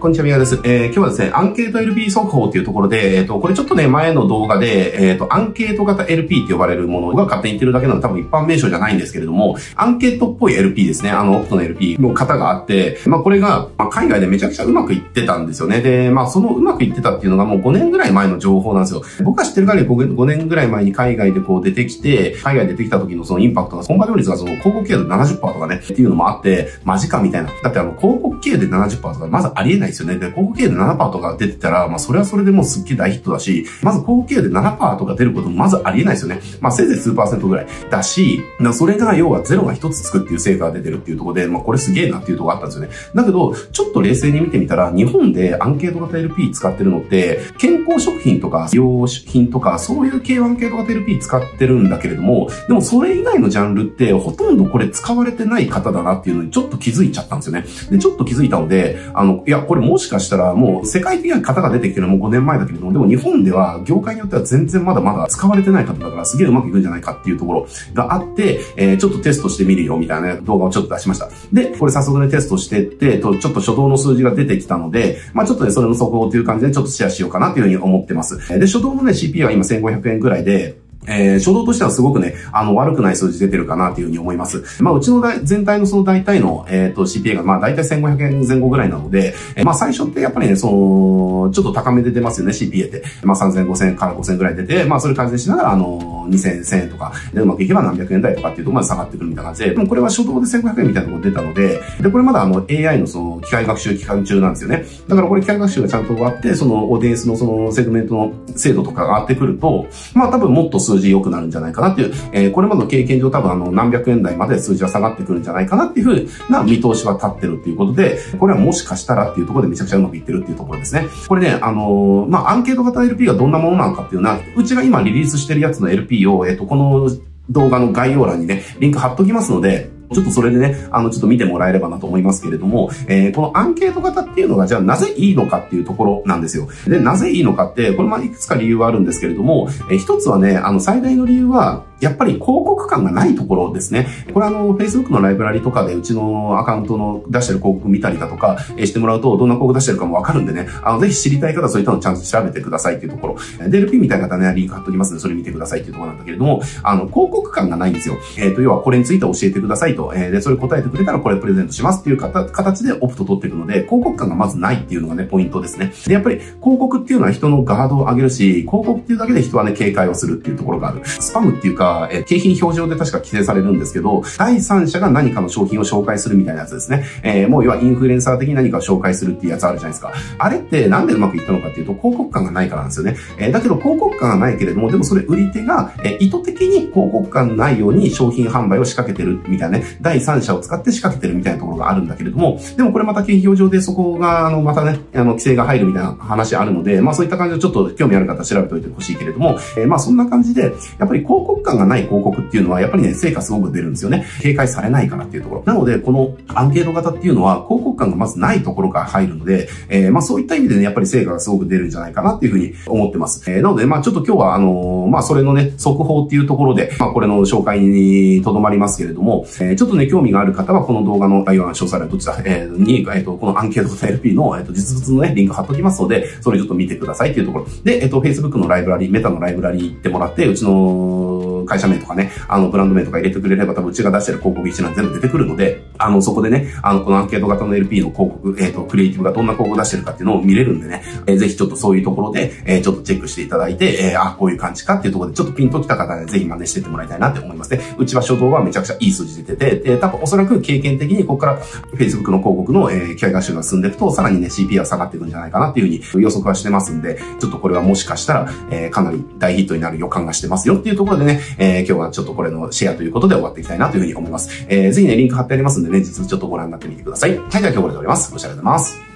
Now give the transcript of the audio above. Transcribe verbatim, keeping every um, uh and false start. こんにちは、宮です。えー、今日はですね、アンケート エルピー 速報というところで、えっ、ー、と、これちょっとね、前の動画で、えっ、ー、と、アンケート型 エルピー って呼ばれるものが勝手に言ってるだけなので、多分一般名称じゃないんですけれども、アンケートっぽい エルピー ですね、あの、オプトの エルピー の型があって、まあ、これが、まあ、海外でめちゃくちゃうまくいってたんですよね。で、まあ、そのうまくいってたっていうのがもうごねんぐらい前の情報なんですよ。僕が知ってる限りごねんぐらい前に海外でこう出てきて、海外で出てきた時のそのインパクトが、本場料率がその広告経営で ななじゅっパーセント とかね、っていうのもあって、マジかみたいな。だってあの、広告経営で ななじゅっパーセント とか、まずありえないですよね。で、広告経営で ななパーセント とか出てたら、まあ、それはそれでもうすっげえ大ヒットだし、まず広告経営で ななパーセント とか出ることもまずありえないですよね。まあ、せいぜい数パーセントぐらいだし、それが要はゼロがひとつつくっていう成果が出てるっていうところで、まあ、これすげえなっていうところがあったんですよね。だけど、ちょっと冷静に見てみたら、日本でアンケート型 エルピー 使ってるのって、健康食品とか、美容品とか、そういう系アンケート型 エルピー 使ってるんだけれども、でもそれ以外のジャンルって、ほとんどこれ使われてない方だなっていうのにちょっと気づいちゃったんですよね。で、ちょっと気づいたので、あの、いや、これもしかしたらもう世界的な方が出てきてるのもごねんまえだけれども、でも日本では業界によっては全然まだまだ使われてない方だからすげえうまくいくんじゃないかっていうところがあって、えー、ちょっとテストしてみるよみたいな動画をちょっと出しました。で、これ早速ねテストしてって、とちょっと初動の数字が出てきたので、まぁ、あ、ちょっとね、それの速報という感じでちょっとシェアしようかなというふうに思ってます。で、初動のね、シーピー は今せんごひゃくえんぐらいで、えー、初動としてはすごくね、あの、悪くない数字出てるかなというふうに思います。まあ、うちの全体のその大体の、えっと、シーピーエー が、まあ、大体せんごひゃくえんぜん後ぐらいなので、えー、まあ、最初ってやっぱりね、その、ちょっと高めで出ますよね、シーピーエー って。まあ、さんぜんごひゃくえんからごせんえんぐらい出て、まあ、そういう感じでしながら、あの、にせんえんとか、で、うまくいけば何百円台とかっていうところまで下がってくるみたいな感じで、でもこれは初動でせんごひゃくえんみたいなところ出たので、で、これまだあの、エーアイ のその、機械学習期間中なんですよね。だからこれ機械学習がちゃんと終わって、その、オーディエンスのその、セグメントの精度とかが上がってくると、まあ、多分もっと数字良くなるんじゃないかなっていう、えー、これまでの経験上多分あの何百円台まで数字は下がってくるんじゃないかなっていうふうな見通しは立ってるっていうことで、これはもしかしたらっていうところでめちゃくちゃうまくいってるっていうところですね。これね、あのー、まあ、アンケート型 エルピー がどんなものなのかっていうのは、うちが今リリースしてるやつの エルピー を、えっと、この動画の概要欄にね、リンク貼っときますので、ちょっとそれでね、あの、ちょっと見てもらえればなと思いますけれども、えー、このアンケート型っていうのが、じゃあなぜいいのかっていうところなんですよ。で、なぜいいのかって、これまあいくつか理由はあるんですけれども、えー、一つはね、あの、最大の理由は、やっぱり広告感がないところですね。これあの、Facebook のライブラリとかでうちのアカウントの出してる広告見たりだとかしてもらうと、どんな広告出してるかもわかるんでね、あの、ぜひ知りたい方はそういったのちゃんと調べてくださいっていうところ。で、エルピー みたいな方ね、リンク貼っときますので、それ見てくださいっていうところなんだけれども、あの、広告感がないんですよ。えっと、要はこれについて教えてくださいと。で、それ答えてくれたらこれプレゼントしますっていう形でオプト取っていくので、広告感がまずないっていうのがね、ポイントですね。で、やっぱり広告っていうのは人のガードを上げるし、広告っていうだけで人はね、警戒をするっていうところがある。スパムっていうか、え、景品表示法で確か規制されるんですけど、第三者が何かの商品を紹介するみたいなやつですね。えー、もう要はインフルエンサー的に何かを紹介するっていうやつあるじゃないですか。あれってなんでうまくいったのかっていうと、広告感がないからなんですよね。えー、だけど広告感がないけれども、でもそれ売り手が、えー、意図的に広告感ないように商品販売を仕掛けてるみたいなね、第三者を使って仕掛けてるみたいなところがあるんだけれども、でもこれまた景品表示法でそこが、あの、またね、あの、規制が入るみたいな話あるので、まあそういった感じでちょっと興味ある方調べておいてほしいけれども、えー、まあそんな感じで、やっぱり広告感がない広告っていうのはやっぱりね、成果すごく出るんですよね。警戒されないからっていうところ。なので、このアンケート型っていうのは広告感がまずないところから入るので、えー、まあそういった意味でね、やっぱり成果がすごく出るんじゃないかなっていうふうに思ってます。えー、なので、まあちょっと今日はあのー、まあそれのね、速報っていうところで、まあこれの紹介にとどまりますけれども、えー、ちょっとね、興味がある方はこの動画の概要欄、詳細欄どちらに、えー、このアンケート型 エルピー の、えー、と実物のね、リンク貼っときますので、それちょっと見てくださいっていうところ。で、えっ、ー、と、Facebook のライブラリ、メタのライブラリ行ってもらって、うちの会社名とかね、あの、ブランド名とか入れてくれれば多分うちが出してる広告一覧全部出てくるので、あの、そこでね、あの、このアンケート型の エルピー の広告、えっと、クリエイティブがどんな広告出してるかっていうのを見れるんでね、えー、ぜひちょっとそういうところで、えー、ちょっとチェックしていただいて、えー、あ、こういう感じかっていうところで、ちょっとピンときた方はね、ぜひ真似してってもらいたいなって思いますね。うちは初動はめちゃくちゃいい数字出てて、で、多分おそらく経験的にここから Facebook の広告の、えー、機械学習が進んでいくと、さらにね、シーピー は下がっていくんじゃないかなっていうふうに予測はしてますんで、ちょっとこれはもしかしたら、えー、かなり大ヒットになる予感がしてますよっていうところでね、えー、今日はちょっとこれのシェアということで終わっていきたいなというふうに思います。えー、ぜひね、リンク貼ってありますんでね、実はちょっとご覧になってみてください。はい、では今日はこれで終わります。ご視聴ありがとうございます。